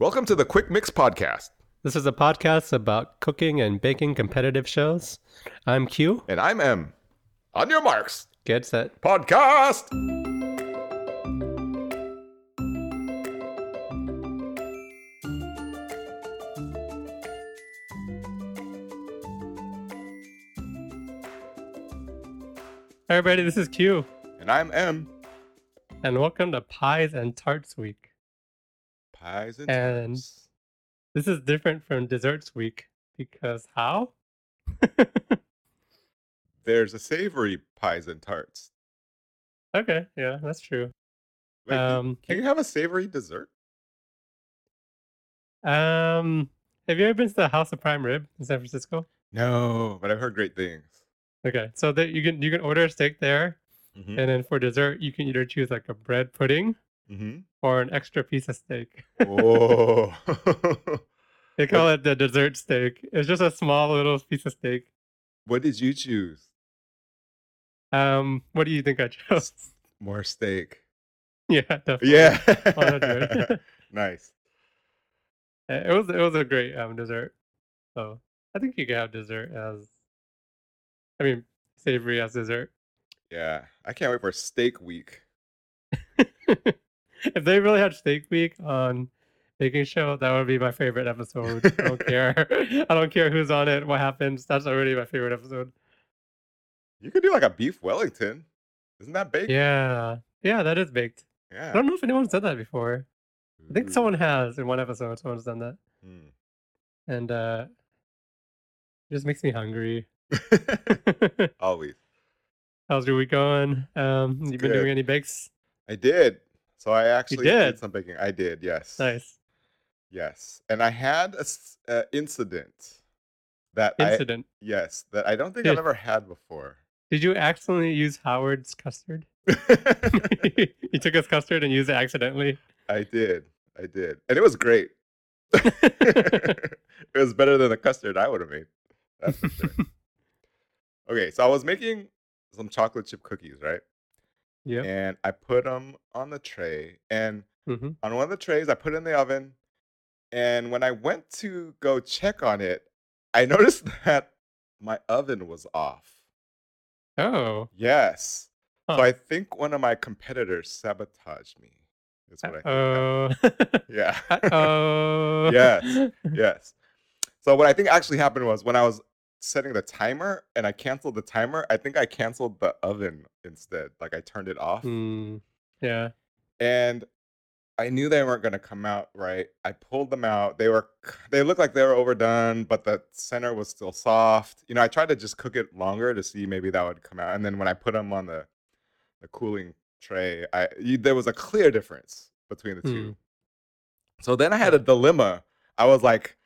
Welcome to the Quick Mix Podcast. This is a podcast about cooking and baking competitive shows. I'm Q. And I'm M. On your marks. Get set. Podcast! Hi, everybody. This is Q. And I'm M. And welcome to Pies and Tarts Week. Pies and tarts. This is different from desserts week because how? There's a savory pies and tarts. Okay, yeah, that's true. Wait, can you have a savory dessert? Have you ever been to the House of Prime Rib in San Francisco? No, but I've heard great things. Okay, so that you can order a steak there, mm-hmm. and then for dessert you can either choose like a bread pudding. Mm-hmm. Or an extra piece of steak. Whoa. They call it the dessert steak. It's just a small little piece of steak. What did you choose? What do you think I chose? More steak. Yeah, definitely. Yeah. Nice. It was a great dessert. So I think you can have dessert savory as dessert. Yeah. I can't wait for steak week. If they really had Steak Week on Baking Show, that would be my favorite episode. I don't care. I don't care who's on it, what happens. That's already my favorite episode. You could do like a Beef Wellington. Isn't that baked? Yeah. Yeah, that is baked. Yeah. I don't know if anyone's done that before. I think someone has in one episode. Someone's done that. And it just makes me hungry. Always. How's your week going? You been doing any bakes? I did. So I actually did some baking. I did, yes. Nice. Yes. And I had an incident. That I don't think I've ever had before. Did you accidentally use Howard's custard? You took his custard and used it accidentally? I did. And it was great. It was better than the custard I would have made. That's for sure. Okay, so I was making some chocolate chip cookies, right? Yeah, and I put them on the tray, and mm-hmm. on one of the trays I put it in the oven. And when I went to go check on it, I noticed that my oven was off. Oh, yes. Huh. So I think one of my competitors sabotaged me. That's what I think. Yeah. Oh. Yes. So what I think actually happened was when I was setting the timer and I canceled the timer, I think I canceled the oven instead. Like I turned it off. Yeah. And I knew they weren't going to come out right. I pulled them out. They looked like they were overdone, but the center was still soft. You know, I tried to just cook it longer to see maybe that would come out. And then when I put them on the cooling tray, there was a clear difference between the two. So then I had a dilemma. I was like,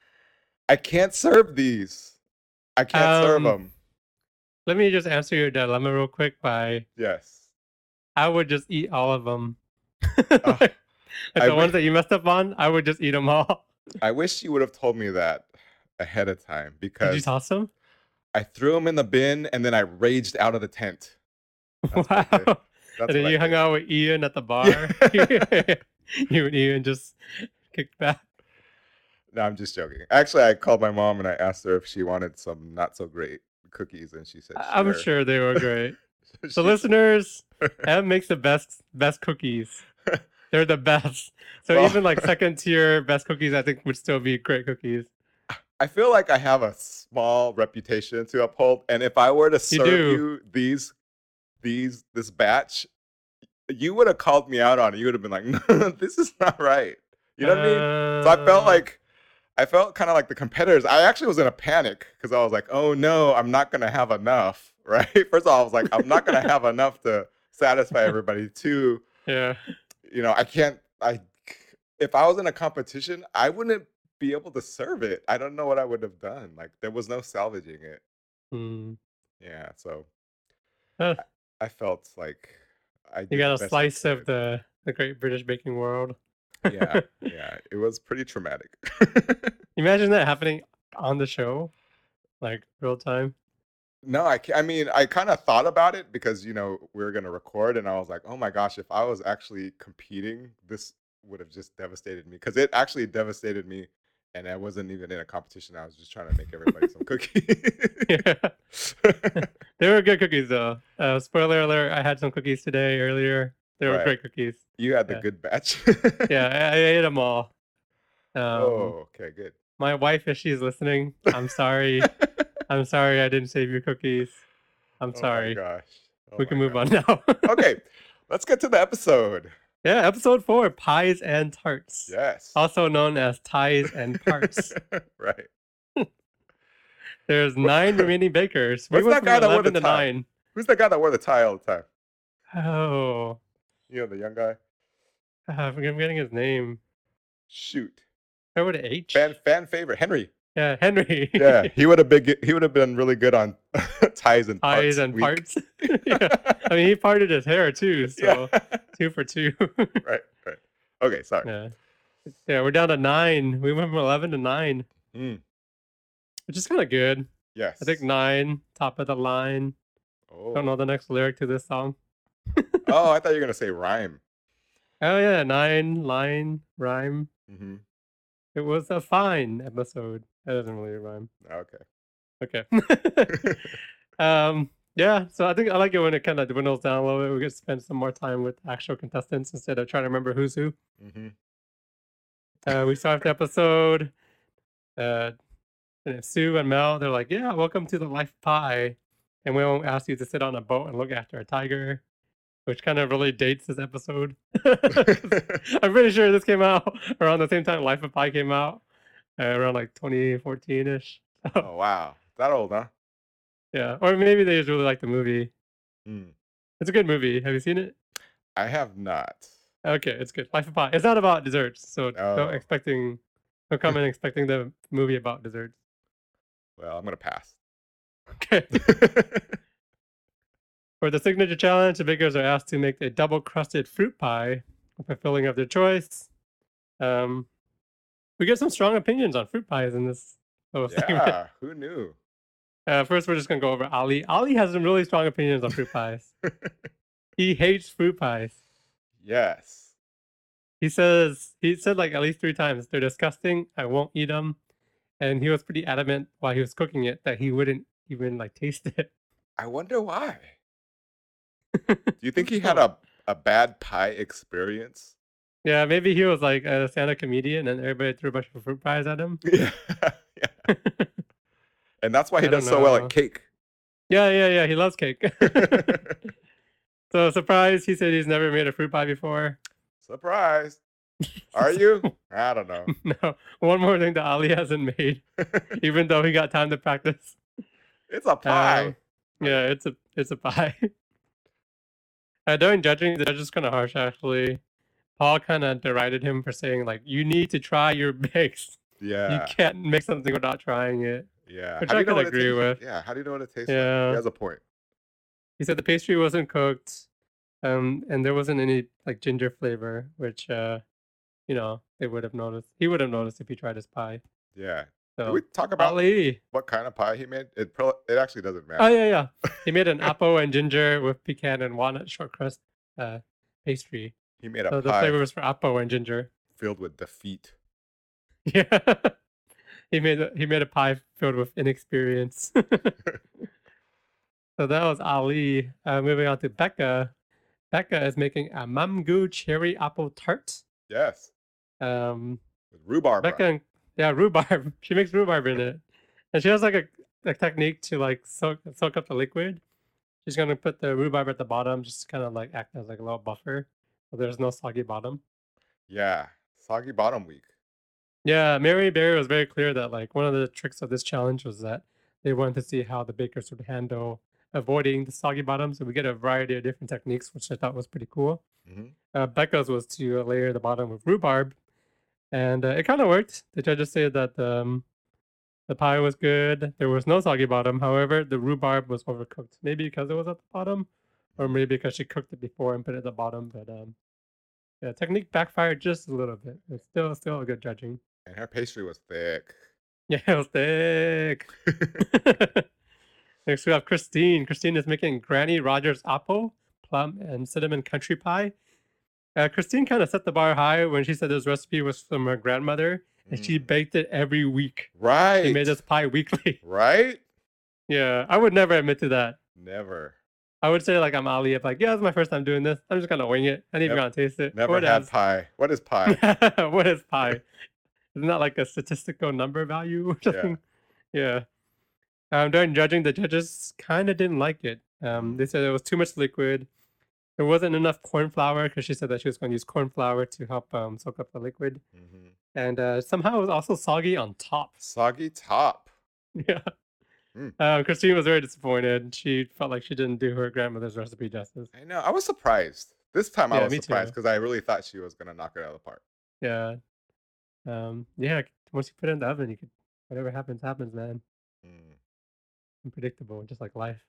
I can't serve these. I can't serve them. Let me just answer your dilemma real quick by... Yes. I would just eat all of them. Ones that you messed up on, I would just eat them all. I wish you would have told me that ahead of time because... Did you toss them? I threw them in the bin and then I raged out of the tent. That's wow. And then you hung out with Ian at the bar. Yeah. You and Ian just kicked back. No, I'm just joking. Actually, I called my mom and I asked her if she wanted some not so great cookies, and she said, sure. I'm sure they were great. So listeners, M makes the best cookies. They're the best. So even like second tier best cookies, I think would still be great cookies. I feel like I have a small reputation to uphold, and if I were to serve you this batch, you would have called me out on it. You would have been like, no, this is not right. You know what I mean? So I felt kind of like the competitors. I actually was in a panic because I was like, oh no, I'm not going to have enough, right? First of all, I was like, I'm not going to have enough to satisfy everybody. Two, yeah. You know, if I was in a competition, I wouldn't be able to serve it. I don't know what I would have done. Like there was no salvaging it. Yeah. So I felt like you got a slice of the great British baking world. Yeah, it was pretty traumatic. Imagine that happening on the show, like real time. No, I kind of thought about it because, you know, we were going to record and I was like, oh my gosh, if I was actually competing, this would have just devastated me, because it actually devastated me. And I wasn't even in a competition. I was just trying to make everybody some cookies. Yeah. They were good cookies, though. Spoiler alert, I had some cookies today earlier. They were great cookies. You had the good batch. I ate them all. Okay, good. My wife, if she's listening, I'm sorry. I'm sorry I didn't save your cookies. I'm sorry. Oh, my gosh. We can move on now. Okay, let's get to the episode. Yeah, episode 4, Pies and Tarts. Yes. Also known as Ties and Parts. Right. There's 9 remaining bakers. We went from 11 to 9. Who's that guy that wore the tie all the time? Oh. You know, the young guy? I'm forgetting his name. Shoot. Start with an H? Fan favorite, Henry. Yeah, Henry. Yeah, he would have been really good on ties and parts. Yeah. I mean, he parted his hair too, so 2 for 2. Right. Okay, sorry. Yeah, we're down to 9. We went from 11 to 9, which is kind of good. Yes, I think 9, top of the line. Oh. Don't know the next lyric to this song. Oh, I thought you were gonna say rhyme. Oh yeah, 9 line rhyme. Mm-hmm. It was a fine episode. That doesn't really rhyme. Okay. Yeah, so I think I like it when it kind of dwindles down a little bit. We could spend some more time with actual contestants instead of trying to remember who's who. Mm-hmm. We start the episode. And Sue and Mel, they're like, yeah, welcome to the Life of Pi. And we won't ask you to sit on a boat and look after a tiger, which kind of really dates this episode. I'm pretty sure this came out around the same time Life of Pi came out, around like 2014-ish. Oh, wow. That old, huh? Yeah. Or maybe they just really like the movie. Mm. It's a good movie. Have you seen it? I have not. Okay, it's good. Life of Pi. It's not about desserts, so don't come in expecting the movie about desserts. Well, I'm going to pass. Okay. For the signature challenge, the bakers are asked to make a double-crusted fruit pie with a filling of their choice. We get some strong opinions on fruit pies in this little segment. Yeah, who knew? First, we're just going to go over Ali. Ali has some really strong opinions on fruit pies. He hates fruit pies. Yes. He said like at least 3 times, they're disgusting, I won't eat them. And he was pretty adamant while he was cooking it that he wouldn't even like taste it. I wonder why. Do you think he had a bad pie experience? Yeah, maybe he was like a stand-up comedian and everybody threw a bunch of fruit pies at him. Yeah. And that's why he does so well at cake. Yeah. He loves cake. So, surprise, he said he's never made a fruit pie before. Surprise. Are you? I don't know. No. One more thing that Ali hasn't made, even though he got time to practice. It's a pie. Yeah, it's a pie. During judging, the judge is kind of harsh, actually. Paul kind of derided him for saying, like, you need to try your bakes. Yeah. You can't make something without trying it. Yeah. Which I kind of agree with. Yeah. How do you know what it tastes like? He has a point. He said the pastry wasn't cooked, and there wasn't any, like, ginger flavor, which, they would have noticed. He would have noticed if he tried his pie. Yeah. So, did we talk about what kind of pie he made? It actually doesn't matter. Oh, yeah. He made an apple and ginger with pecan and walnut short crust pastry. He made a pie. The flavor was for apple and ginger. Filled with defeat. Yeah. He made a pie filled with inexperience. So that was Ali. Moving on to Becca. Becca is making a mango cherry apple tart. Yes. With rhubarb. Rhubarb. She makes rhubarb in it. And she has like a technique to like soak up the liquid. She's going to put the rhubarb at the bottom, just kind of like act as like a little buffer. So there's no soggy bottom. Yeah. Soggy bottom week. Yeah. Mary Berry was very clear that like one of the tricks of this challenge was that they wanted to see how the bakers would handle avoiding the soggy bottom. So we get a variety of different techniques, which I thought was pretty cool. Mm-hmm. Becca's was to layer the bottom with rhubarb. And it kind of worked. The judges said that the pie was good. There was no soggy bottom. However, the rhubarb was overcooked. Maybe because it was at the bottom, or maybe because she cooked it before and put it at the bottom. But the technique backfired just a little bit. It's still a good judging. And her pastry was thick. Yeah, it was thick. Next we have Christine. Christine is making Granny Rogers apple, plum, and cinnamon country pie. Christine kind of set the bar high when she said this recipe was from her grandmother, and she baked it every week. Right. She made this pie weekly. Right. Yeah, I would never admit to that. Never. I would say, like, I'm Ali. If, like, yeah, it's my first time doing this, I'm just going to wing it. I ain't even going to taste it. Never had pie. What is pie? What is pie? Isn't that like a statistical number value or something? Yeah. During judging, the judges kind of didn't like it. They said there was too much liquid. There wasn't enough corn flour, because she said that she was going to use corn flour to help soak up the liquid. Mm-hmm. And somehow it was also soggy on top. Soggy top. Yeah. Christine was very disappointed. She felt like she didn't do her grandmother's recipe justice. I know. I was surprised. This time I was surprised because I really thought she was going to knock it out of the park. Yeah. Yeah. Once you put it in the oven, you could, whatever happens, happens, man. Unpredictable, just like life.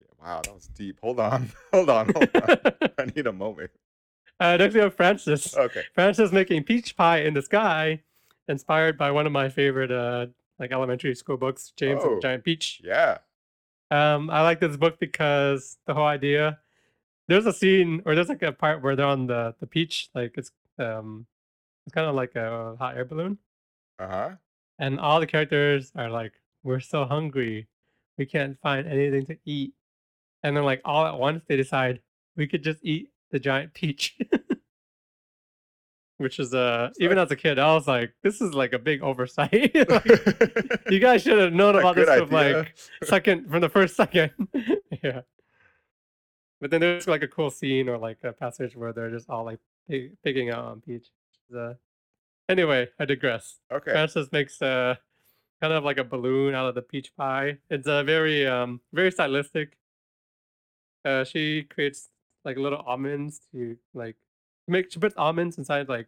Yeah, wow, that was deep. Hold on. I need a moment. Next we have Francis. Okay. Francis making peach pie in the sky, inspired by one of my favorite like elementary school books, James and the Giant Peach. Yeah. I like this book because the whole idea, there's a scene, or there's like a part where they're on the peach, like it's kind of like a hot air balloon. Uh-huh. And all the characters are like, we're so hungry. We can't find anything to eat. And then like all at once they decide we could just eat the giant peach. Which is even as a kid, I was like, this is like a big oversight. Like, you guys should have known about this from the first second. Yeah. But then there's like a cool scene or like a passage where they're just all like picking out on peach. Anyway, I digress. Okay. Francis makes kind of like a balloon out of the peach pie. It's a very very stylistic. She creates like little almonds to like make. She puts almonds inside like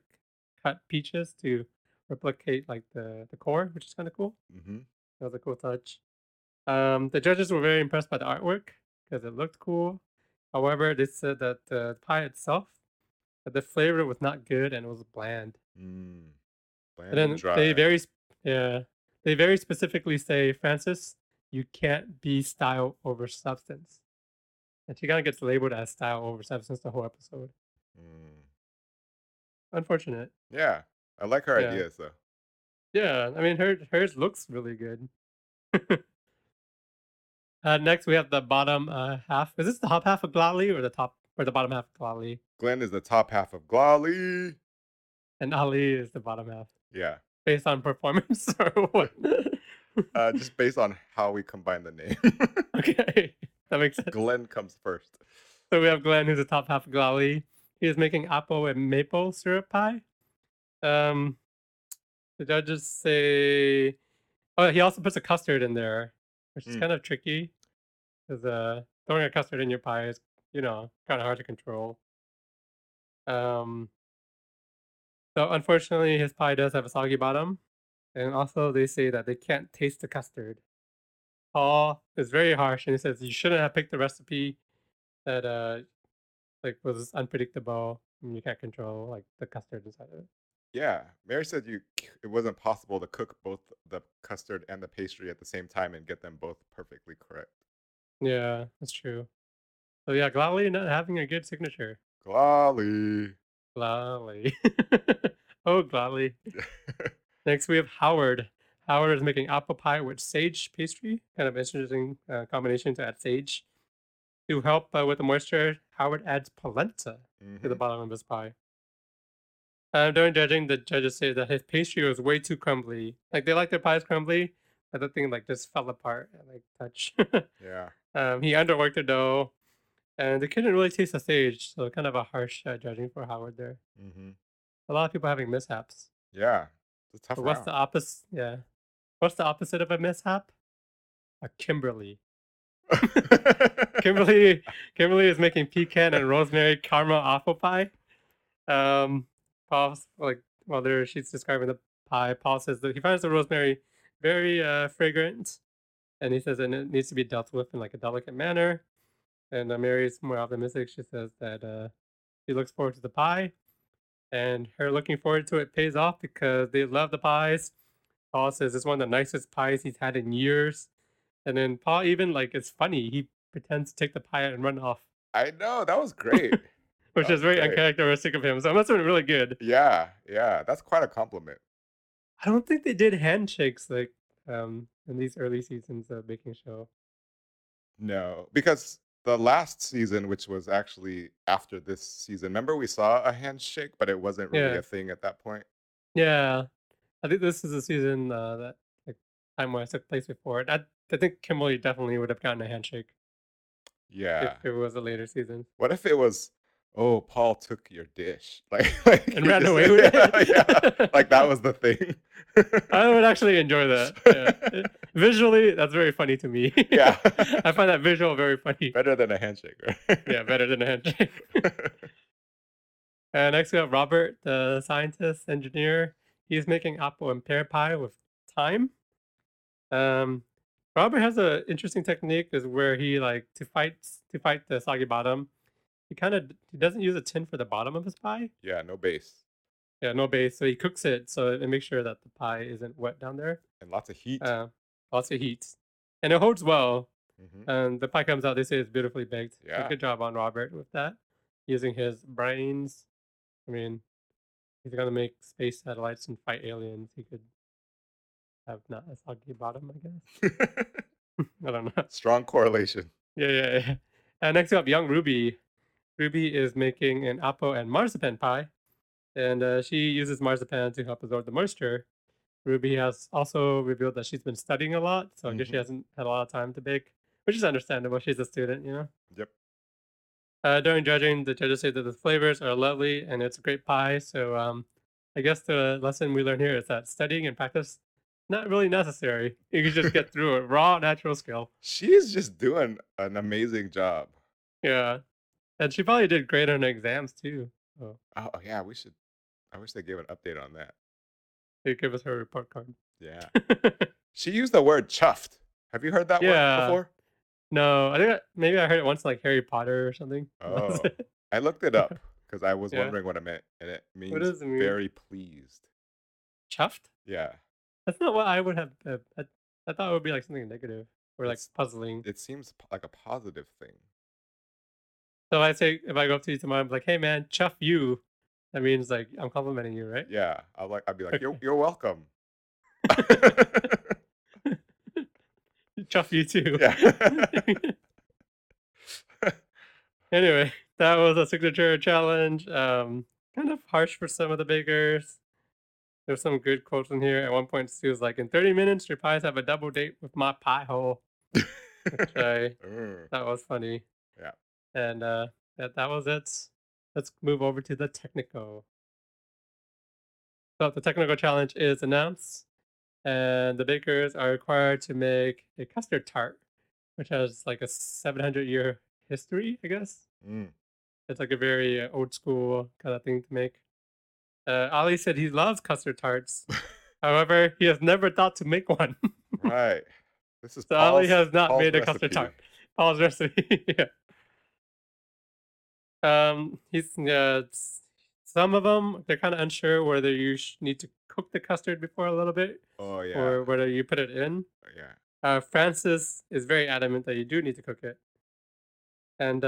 cut peaches to replicate like the core, which is kind of cool. Mm-hmm. That was a cool touch. The judges were very impressed by the artwork because it looked cool. However, they said that the pie itself, that the flavor was not good and it was bland. Bland and dry. They very specifically say, Francis, you can't be style over substance. And she kind of gets labeled as style over substance the whole episode. Unfortunate. Yeah. I like her ideas, though. Yeah. I mean, hers looks really good. Next, we have the bottom half. Is this the top half of Glali or the bottom half of Glali? Glenn is the top half of Glali. And Ali is the bottom half. Yeah. Based on performance or what? Just based on how we combine the name. Okay, that makes sense. Glenn comes first. So we have Glenn, who's the top half of Glali. He is making apple and maple syrup pie. The judges say... Oh, he also puts a custard in there, which is kind of tricky. Because throwing a custard in your pie is, kind of hard to control. So unfortunately, his pie does have a soggy bottom. And also, they say that they can't taste the custard. Paul is very harsh, and he says, you shouldn't have picked the recipe that was unpredictable, and you can't control like the custard inside of it. Yeah. Mary said it wasn't possible to cook both the custard and the pastry at the same time and get them both perfectly correct. Yeah, that's true. So yeah, Glali not having a good signature. Glali. Oh, Glali. Next, we have Howard. Howard is making apple pie with sage pastry. Kind of interesting combination to add sage. To help with the moisture, Howard adds polenta to the bottom of his pie. During judging, the judges say that his pastry was way too crumbly. Like, they like their pies crumbly, but the thing, like, just fell apart at, like, touch. Yeah. He underworked the dough. And they couldn't really taste the sage, so kind of a harsh judging for Howard there. Mm-hmm. A lot of people having mishaps. Yeah, it's a tough round. What's the opposite? Yeah, what's the opposite of a mishap? A Kimberly. Kimberly is making pecan and rosemary caramel apple pie. Paul's like she's describing the pie. Paul says that he finds the rosemary very fragrant, and he says that it needs to be dealt with in like a delicate manner. And Mary's more optimistic. She says that she looks forward to the pie. And her looking forward to it pays off because they love the pies. Paul says it's one of the nicest pies he's had in years. And then Paul even, like, it's funny. He pretends to take the pie and run off. I know. That was great. which is very uncharacteristic of him. So I must have been really good. Yeah. That's quite a compliment. I don't think they did handshakes like in these early seasons of Baking Show. No, because the last season, which was actually after this season, remember we saw a handshake, but it wasn't really a thing at that point. Yeah, I think this is a season that like time-wise took place before it. I think Kimberly definitely would have gotten a handshake. Yeah, if it was a later season. What if it was, oh, Paul took your dish, like and ran away with it? Yeah, like that was the thing. I would actually enjoy that. Yeah. Visually, that's very funny to me. Yeah, I find that visual very funny. Better than a handshake, right? Yeah, better than a handshake. And next we have Robert, the scientist engineer. He's making apple and pear pie with thyme. Robert has an interesting technique, is where he like to fight the soggy bottom. He doesn't use a tin for the bottom of his pie. Yeah, no base. So he cooks it so it makes sure that the pie isn't wet down there. And lots of heat. And it holds well. Mm-hmm. And the pie comes out. They say it's beautifully baked. Yeah. So good job on Robert with that. Using his brains. I mean, he's gonna make space satellites and fight aliens. He could have not a soggy bottom, I guess. I don't know. Strong correlation. Yeah. And next up, young Ruby. Ruby is making an apple and marzipan pie, and she uses marzipan to help absorb the moisture. Ruby has also revealed that she's been studying a lot, so I guess she hasn't had a lot of time to bake, which is understandable. She's a student, you know? Yep. During judging, the judges say that the flavors are lovely and it's a great pie, so I guess the lesson we learn here is that studying and practice, not really necessary. You can just get through it. Raw, natural skill. She's just doing an amazing job. Yeah. And she probably did great on exams, too. Oh, yeah. We should. I wish they gave an update on that. They give us her report card. Yeah. She used the word chuffed. Have you heard that word before? No. I think maybe I heard it once, like Harry Potter or something. Oh. I looked it up because I was wondering what it meant. And it means very pleased. Chuffed? Yeah. That's not what I would have. I thought it would be like something negative or like puzzling. It seems like a positive thing. So I say, if I go up to you tomorrow, I'm like, "Hey, man, chuff you." That means like I'm complimenting you, right? Yeah, I'd be like, okay. "You're welcome." Chuff you too. Yeah. Anyway, that was a signature challenge. Kind of harsh for some of the bakers. There's some good quotes in here. At one point, Sue was like, "In 30 minutes, your pies have a double date with my pie hole," which that was funny. Yeah. And that was it. Let's move over to the technical. So the technical challenge is announced, and the bakers are required to make a custard tart, which has like a 700-year history, I guess. Mm. It's like a very old school kind of thing to make. Ali said he loves custard tarts. However, he has never thought to make one. Right. This is so Paul's, Ali has not Paul's made a custard tart. Paul's recipe. Yeah. He's some of them they're kind of unsure whether you need to cook the custard before a little bit. Oh yeah. Or whether you put it in. Oh, yeah. Francis is very adamant that you do need to cook it, and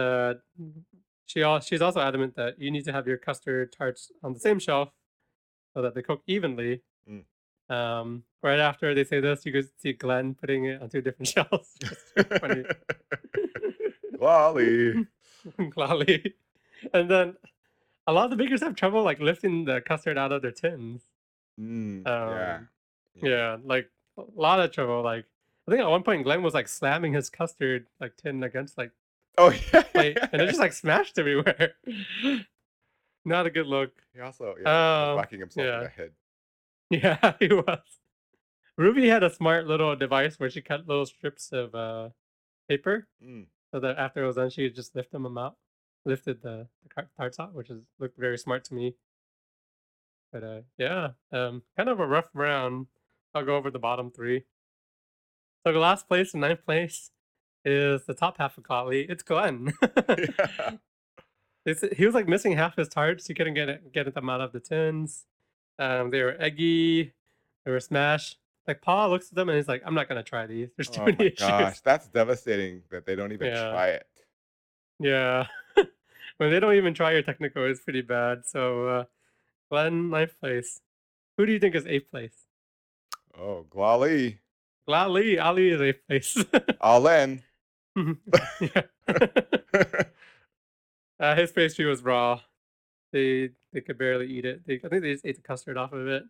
she's also adamant that you need to have your custard tarts on the same shelf so that they cook evenly. Mm. Right after they say this, you could see Glenn putting it on two different shelves. It's funny. Lolly. Lolly. And then a lot of the bakers have trouble like lifting the custard out of their tins. Yeah, like a lot of trouble. Like I think at one point Glenn was like slamming his custard like tin against like plate, and it just like smashed everywhere. Not a good look. He also whacking himself in the head. Yeah, he was. Ruby had a smart little device where she cut little strips of paper. Mm. So that after it was done, she would just lift them out, lifted the tarts out, which looked very smart to me. But kind of a rough round. I'll go over the bottom three. So the last place and ninth place is the top half of Cotley. It's Glenn. Yeah. He was like missing half his tarts. He couldn't get them out of the tins. They were eggy. They were smashed. Like Paul looks at them and he's like, "I'm not gonna try these. There's too many issues." Gosh, that's devastating that they don't even try it. Yeah. When they don't even try your technical, it's pretty bad. So, Glenn, ninth place. Who do you think is eighth place? Oh, Glali. Glali. Ali is eighth place. Alen. Yeah. His pastry was raw. They could barely eat it. I think they just ate the custard off of it.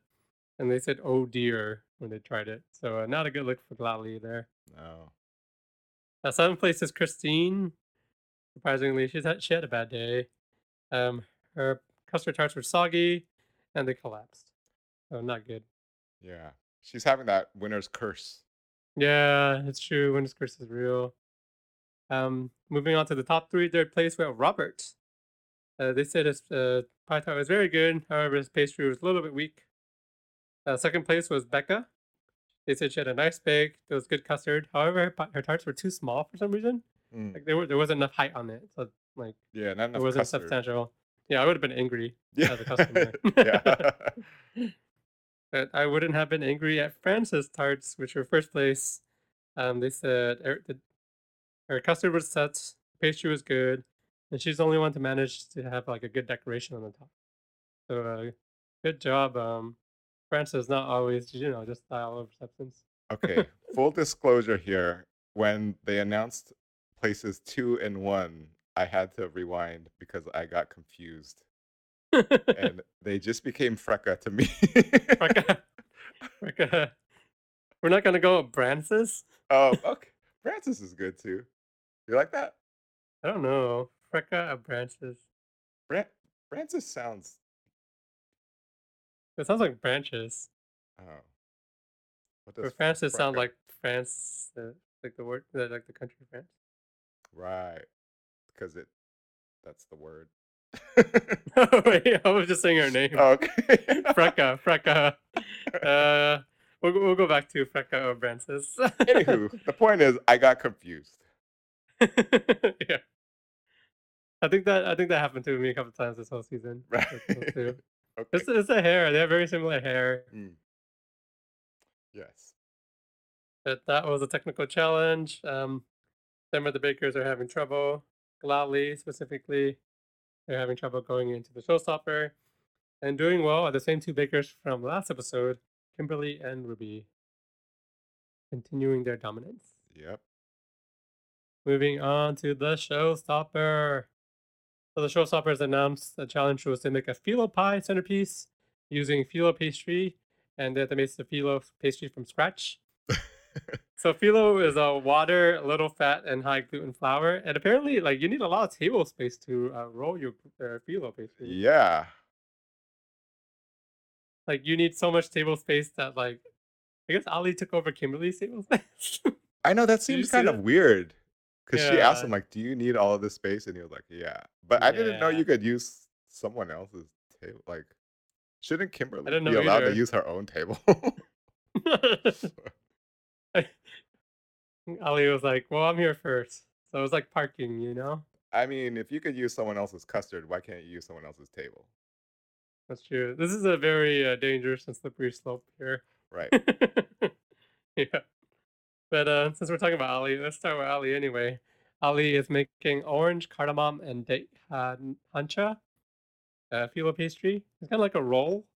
And they said, oh, dear, when they tried it. So not a good look for Glali there. No. Seventh place is Christine. Surprisingly, she had a bad day. Her custard tarts were soggy, and they collapsed. So not good. Yeah. She's having that winner's curse. Yeah, it's true. Winner's curse is real. Moving on to the top three. Third place, we have Robert. They said his pie tart was very good. However, his pastry was a little bit weak. Second place was Becca. They said she had a nice bake. There was good custard. However, her tarts were too small for some reason. Like there wasn't enough height on it. So like yeah, not enough. It wasn't custard. Substantial. Yeah, I would have been angry as a customer. Yeah. But I wouldn't have been angry at Francis tarts, which were first place. They said her custard was set, pastry was good, and she's the only one to manage to have like a good decoration on the top. So good job, Francis. Not always, just style over substance. Okay. Full disclosure here: when they announced places 2 and 1, I had to rewind because I got confused. And they just became Frecka to me. Frecka. We're not going to go with Francis? Oh, okay. Francis is good too. You like that? I don't know. Frecka or Francis? Francis sounds... It sounds like branches. Oh. What does Francis sound like? France, like the word, like the country France. Right, because that's the word. Oh, wait, I was just saying her name. Oh, okay. Frecka. We'll go back to Frecka or Francis. Anywho, the point is, I got confused. Yeah, I think that happened to me a couple times this whole season. Right. Okay. It's the hair. They have very similar hair. Mm. Yes. That was a technical challenge. Some of the bakers are having trouble. Glali, specifically, they're having trouble going into the showstopper. And doing well are the same two bakers from last episode, Kimberly and Ruby, continuing their dominance. Yep. Moving on to the showstopper. So the showstopper has announced the challenge was to make a phyllo pie centerpiece using phyllo pastry, and they had to make the phyllo pastry from scratch. So phyllo is water, little fat, and high gluten flour. And apparently, you need a lot of table space to roll your phyllo pastry. Yeah. You need so much table space that, I guess Ali took over Kimberly's table space. I know, that seems kind of weird. Because she asked him, do you need all of this space? And he was like, yeah. But I didn't know you could use someone else's table. Shouldn't Kimberly be allowed to use her own table? Ali was like, well, I'm here first. So it was like parking, I mean, if you could use someone else's custard, why can't you use someone else's table? That's true. This is a very dangerous and slippery slope here. Right. Yeah. But since we're talking about Ali, let's start with Ali anyway. Ali is making orange, cardamom, and date hancha phyllo pastry. It's kind of like a roll.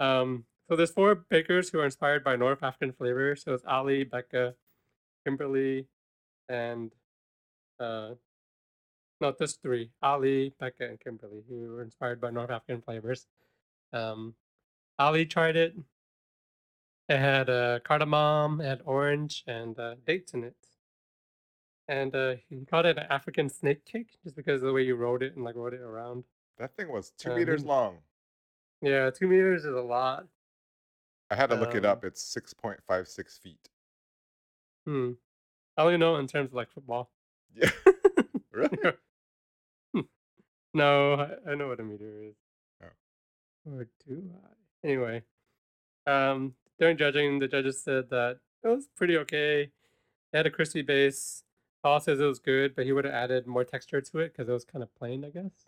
So there's 4 bakers who are inspired by North African flavor. So it's Ali, Becca, Kimberly, and just 3: Ali, Becca, and Kimberly, who were inspired by North African flavors. Ali tried it. It had cardamom, it had orange, and dates in it. And he called it an African snake cake just because of the way you rolled it and rolled it around. That thing was 2 meters long. Yeah, 2 meters is a lot. I had to look it up. It's 6.56 feet. I only know in terms of football. Yeah. Really? No, I know what a meter is. Oh. Or do I? Anyway. During judging, the judges said that it was pretty okay. It had a crispy base. Paul says it was good, but he would have added more texture to it because it was kind of plain, I guess.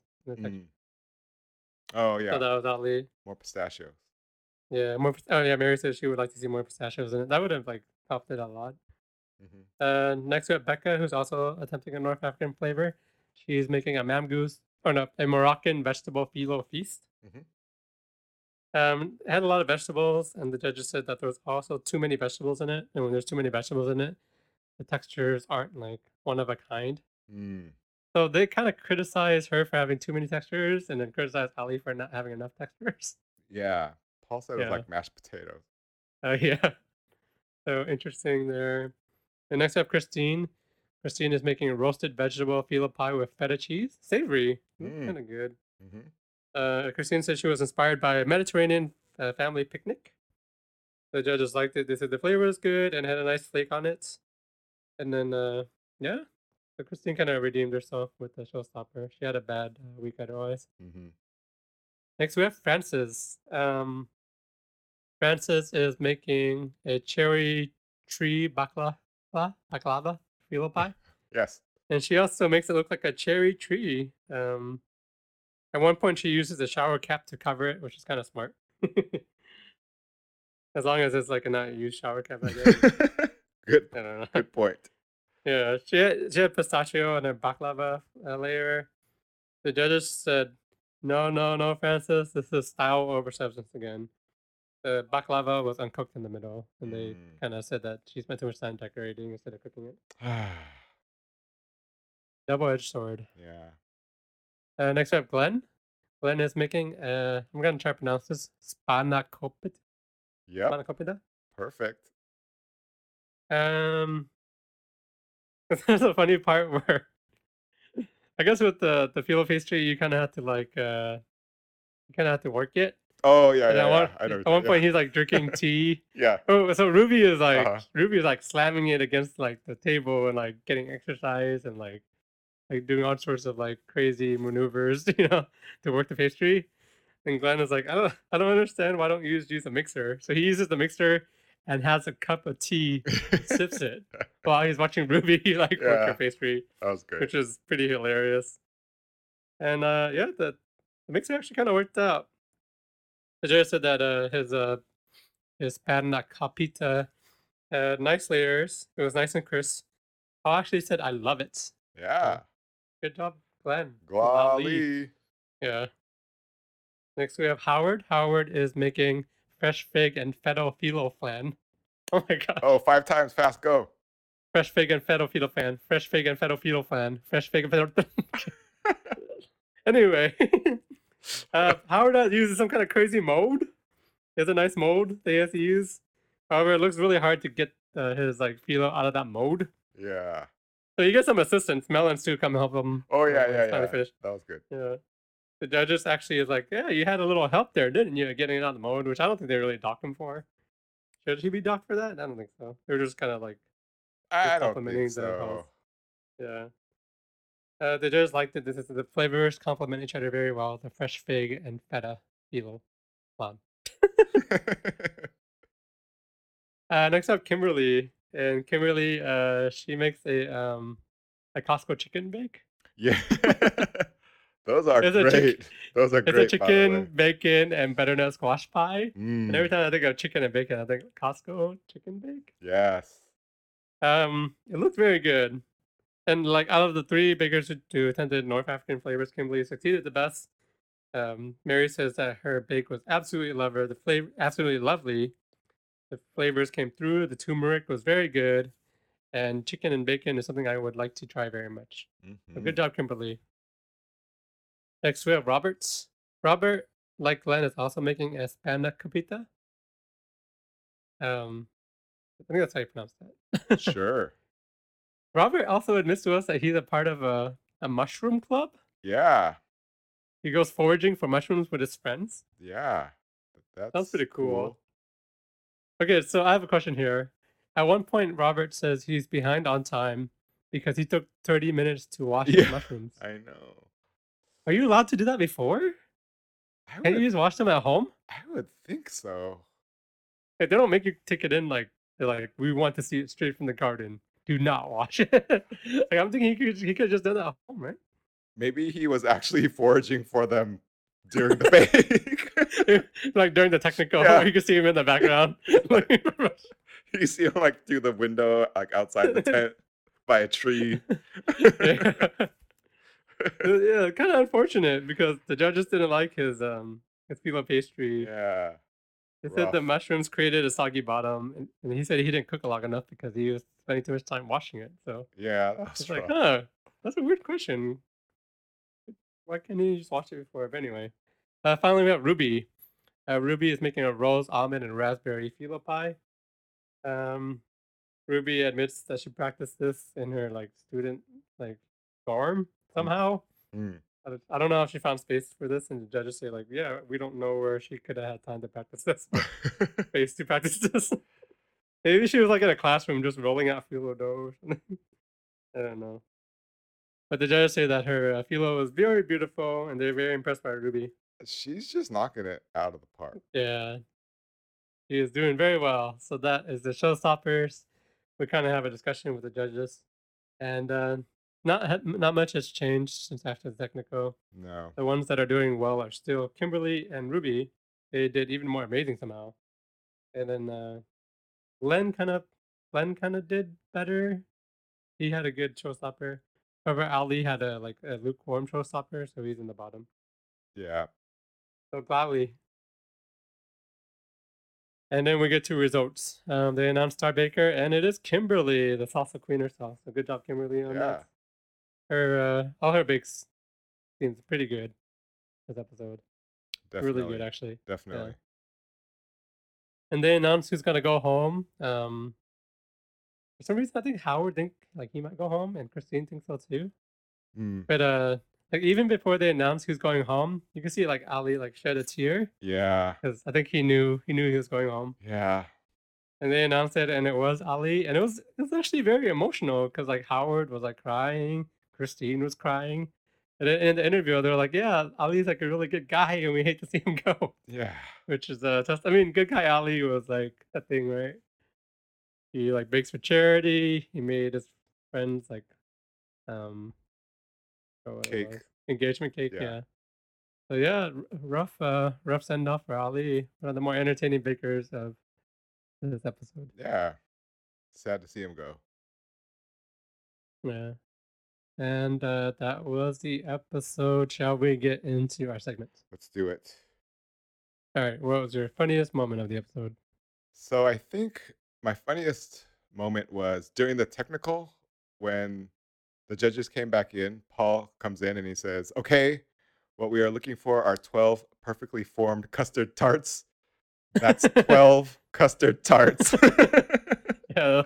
Oh, yeah. So that was Ali. More pistachios. Yeah. Oh, yeah. Mary said she would like to see more pistachios in it. That would have helped it a lot. Next we have Becca, who's also attempting a North African flavor. She's making a or no, a Moroccan vegetable filo feast. Mm-hmm. It had a lot of vegetables, and the judges said that there was also too many vegetables in it. And when there's too many vegetables in it, the textures aren't like one of a kind. Mm. So they kind of criticized her for having too many textures, and then criticized Ali for not having enough textures. Yeah. Paul said it was like mashed potatoes. Yeah. So interesting there. And next up, Christine. Christine is making a roasted vegetable filo pie with feta cheese. Savory. Mm. Kind of good. Mm-hmm. Christine said she was inspired by a Mediterranean family picnic. The judges liked it. They said the flavor was good and had a nice flake on it. And then, so Christine kind of redeemed herself with the showstopper. She had a bad week otherwise. Mm-hmm. Next, we have Francis. Francis is making a cherry tree baklava filo pie. Yes. And she also makes it look like a cherry tree. At one point, she uses a shower cap to cover it, which is kind of smart. As long as it's like a not used shower cap, I guess. Good. I don't know. Good point. Yeah, she had pistachio and a baklava layer. The judges said, no, Francis, this is style over substance again. The baklava was uncooked in the middle, and they kind of said that she spent too much time decorating instead of cooking it. Double-edged sword. Yeah. Next up, Glenn. Glenn is making, I'm going to try to pronounce this, Spanakopita. Yeah. Spanakopita. Perfect. There's a funny part where, I guess with the filo pastry, you kind of have to work it. Oh, yeah, and yeah. At one point, he's like drinking tea. Yeah. Oh, so Ruby is like slamming it against like the table and like getting exercise and like doing all sorts of like crazy maneuvers, to work the pastry. And Glenn is like, I don't understand. Why don't you just use a mixer? So he uses the mixer and has a cup of tea, sips it while he's watching Ruby work her pastry. That was good. Which is pretty hilarious. And the mixer actually kind of worked out. The judge said that his Spanakopita had nice layers. It was nice and crisp. Paul actually said, I love it. Yeah. Good job, Glenn. Glali. Yeah. Next, we have Howard. Howard is making fresh fig and feta filo flan. Oh, my God. Oh, 5 times fast. Go. Fresh fig and feta filo flan. Fresh fig and feta filo flan. Fresh fig and feta. Anyway. Howard uses some kind of crazy mold. There's a nice mold that he has to use. However, it looks really hard to get his filo out of that mold. Yeah. So you get some assistance. Mel and Sue come help him. Oh, yeah. Finish. That was good. Yeah. The judges actually is like, yeah, you had a little help there, didn't you? Getting it out of the mold, which I don't think they really docked him for. Should he be docked for that? I don't think so. They were just kind of like... I don't think so. Yeah. The judges liked it. The flavors complement each other very well. The fresh fig and feta filo flan. Next up, Kimberly. And Kimberly, she makes a Costco chicken bake. Yeah, those are great. It's a chicken, bacon, and butternut squash pie. Mm. And every time I think of chicken and bacon, I think Costco chicken bake. Yes. It looked very good. And out of the 3 bakers who attended North African flavors, Kimberly succeeded the best. Mary says that her bake was absolutely lovely. The flavors came through. The turmeric was very good. And chicken and bacon is something I would like to try very much. Mm-hmm. So good job, Kimberly. Next, we have Roberts. Robert, like Glenn, is also making a Spanakopita. I think that's how you pronounce that. Sure. Robert also admits to us that he's a part of a mushroom club. Yeah. He goes foraging for mushrooms with his friends. Yeah. That's pretty cool. Okay, so I have a question here. At one point, Robert says he's behind on time because he took 30 minutes to wash his mushrooms. I know. Are you allowed to do that before? Can you just wash them at home? I would think so. If they don't make you take it in we want to see it straight from the garden. Do not wash it. I'm thinking he could just do that at home, right? Maybe he was actually foraging for them during the bake. During the technical, you can see him in the background. You see him through the window, outside the tent by a tree. Yeah. Yeah, kind of unfortunate because the judges didn't like his filo pastry. Yeah. They said the mushrooms created a soggy bottom, and he said he didn't cook it long enough because he was spending too much time washing it. So yeah, that's like, huh, that's a weird question. Why can't he just wash it before? But anyway, finally we have Ruby. Ruby is making a rose, almond, and raspberry filo pie. Ruby admits that she practiced this in her student dorm somehow. Mm. I don't know if she found space for this, and the judges say yeah, we don't know where she could have had time to practice this. Space to practice this. Maybe she was in a classroom just rolling out filo dough or something. I don't know. But the judges say that her filo was very beautiful, and they're very impressed by Ruby. She's just knocking it out of the park. Yeah. She is doing very well. So that is the showstoppers. We kind of have a discussion with the judges. And not much has changed since after the Technico. No. The ones that are doing well are still Kimberly and Ruby. They did even more amazing somehow. And then Glenn kind of did better. He had a good showstopper. However, Ali had a lukewarm showstopper, so he's in the bottom. Yeah. So gladly. And then we get to results. They announced Star Baker, and it is Kimberly, the salsa queen herself. So good job, Kimberly, on that. Her all her bakes seems pretty good this episode. Definitely. Really good, actually. Definitely. Yeah. And they announced who's gonna go home. For some reason, I think Howard think he might go home, and Christine thinks so too. Mm. But even before they announced who's going home, you can see Ali shed a tear. Yeah. Because I think he knew he was going home. Yeah. And they announced it, and it was Ali, and it was actually very emotional because Howard was crying, Christine was crying, and in the interview they were yeah, Ali's a really good guy, and we hate to see him go. Yeah. Which is a test. I mean, good guy Ali was that thing, right? He bakes for charity. He made his friends cake. Engagement cake, yeah. So yeah, rough send off for Ali, one of the more entertaining bakers of this episode. Yeah, sad to see him go. Yeah, and that was the episode. Shall we get into our segment? Let's do it. All right, what was your funniest moment of the episode? So I think my funniest moment was during the technical when the judges came back in. Paul comes in and he says, "Okay, what we are looking for are 12 perfectly formed custard tarts." That's 12 custard tarts. Yeah,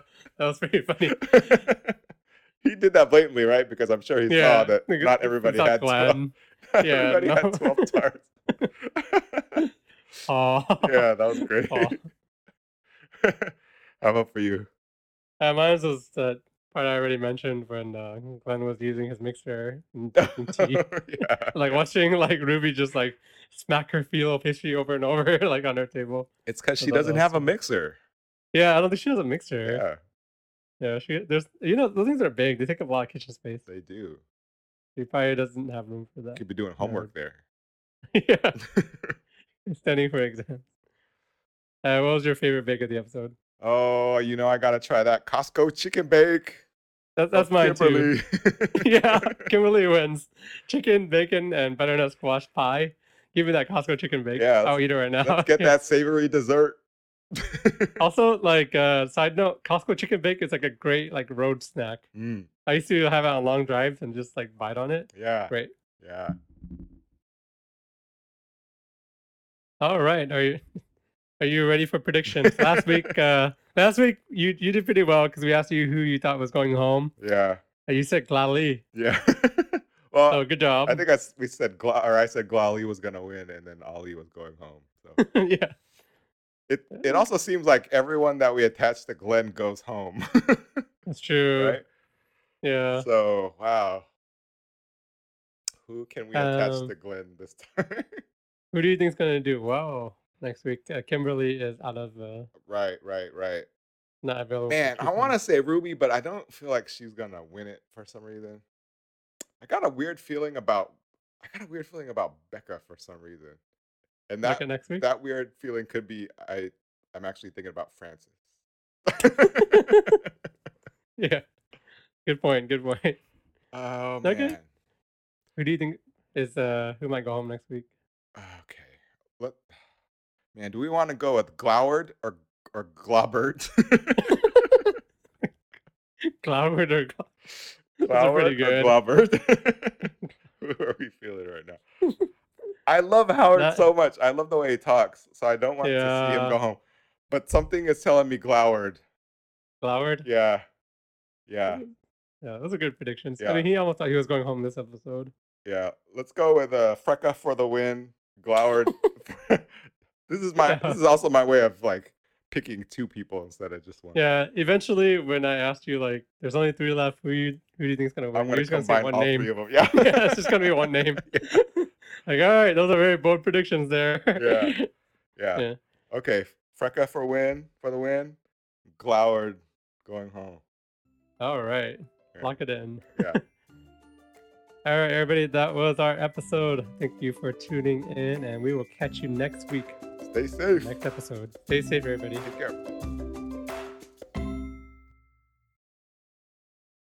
that was pretty funny. He did that blatantly, right? Because I'm sure he saw that not everybody had 12. Had 12 tarts. Oh. Yeah, that was great. I'm up for you. Mine was that part I already mentioned when Glenn was using his mixer and drinking tea. Watching Ruby just smack her filo pastry over and over on her table. It's because she doesn't have a mixer. Yeah, I don't think she has a mixer. Yeah, those things are big. They take up a lot of kitchen space. They do. She probably doesn't have room for that. Could be doing homework there. Yeah, studying for exams. What was your favorite bake of the episode? Oh, I got to try that Costco chicken bake. That's mine Kimberly. Too. Yeah, Kimberly wins. Chicken, bacon, and butternut squash pie. Give me that Costco chicken bake. Yeah, I'll eat it right now. Let's get that savory dessert. Also, side note, Costco chicken bake is a great road snack. Mm. I used to have it on long drives and just bite on it. Yeah. Great. Yeah. All right. Are you ready for predictions? Last week you did pretty well because we asked you who you thought was going home. Yeah. And you said Glali. Yeah. Well, so good job. I think I said Glali was gonna win, and then Ali was going home. So yeah. It also seems like everyone that we attach to Glenn goes home. That's true. Right? Yeah. So wow. Who can we attach to Glenn this time? Who do you think is gonna do well next week? Kimberly is out of right. Not available. Man, I want to say Ruby, but I don't feel like she's gonna win it for some reason. I got a weird feeling about Becca for some reason, and that next week? That weird feeling could be I'm actually thinking about Francis. Yeah, good point. Okay, Who do you think is who might go home next week? Okay. What? Man, do we want to go with Gloward or Globert? Gloward or Globert? Who are we feeling right now? I love Howard so much. I love the way he talks, so I don't want to see him go home. But something is telling me Gloward. Gloward? Yeah. Yeah. Yeah, those are good predictions. Yeah. I mean, he almost thought he was going home this episode. Yeah, let's go with Frecka for the win. Gloward. This is also my way of like picking two people instead of just one. Yeah, eventually when I asked you like, there's only three left, who do you think is gonna win? I'm gonna combine all three of them. Yeah, yeah, it's just gonna be one name. Yeah. Like, all right, those are very bold predictions there. Yeah, yeah. Yeah. Okay, Frecka for the win. Gloward going home. All right, yeah. Lock it in. Yeah. All right, everybody, that was our episode. Thank you for tuning in, and we will catch you next week. Stay safe. Next episode. Stay safe, everybody. Take care.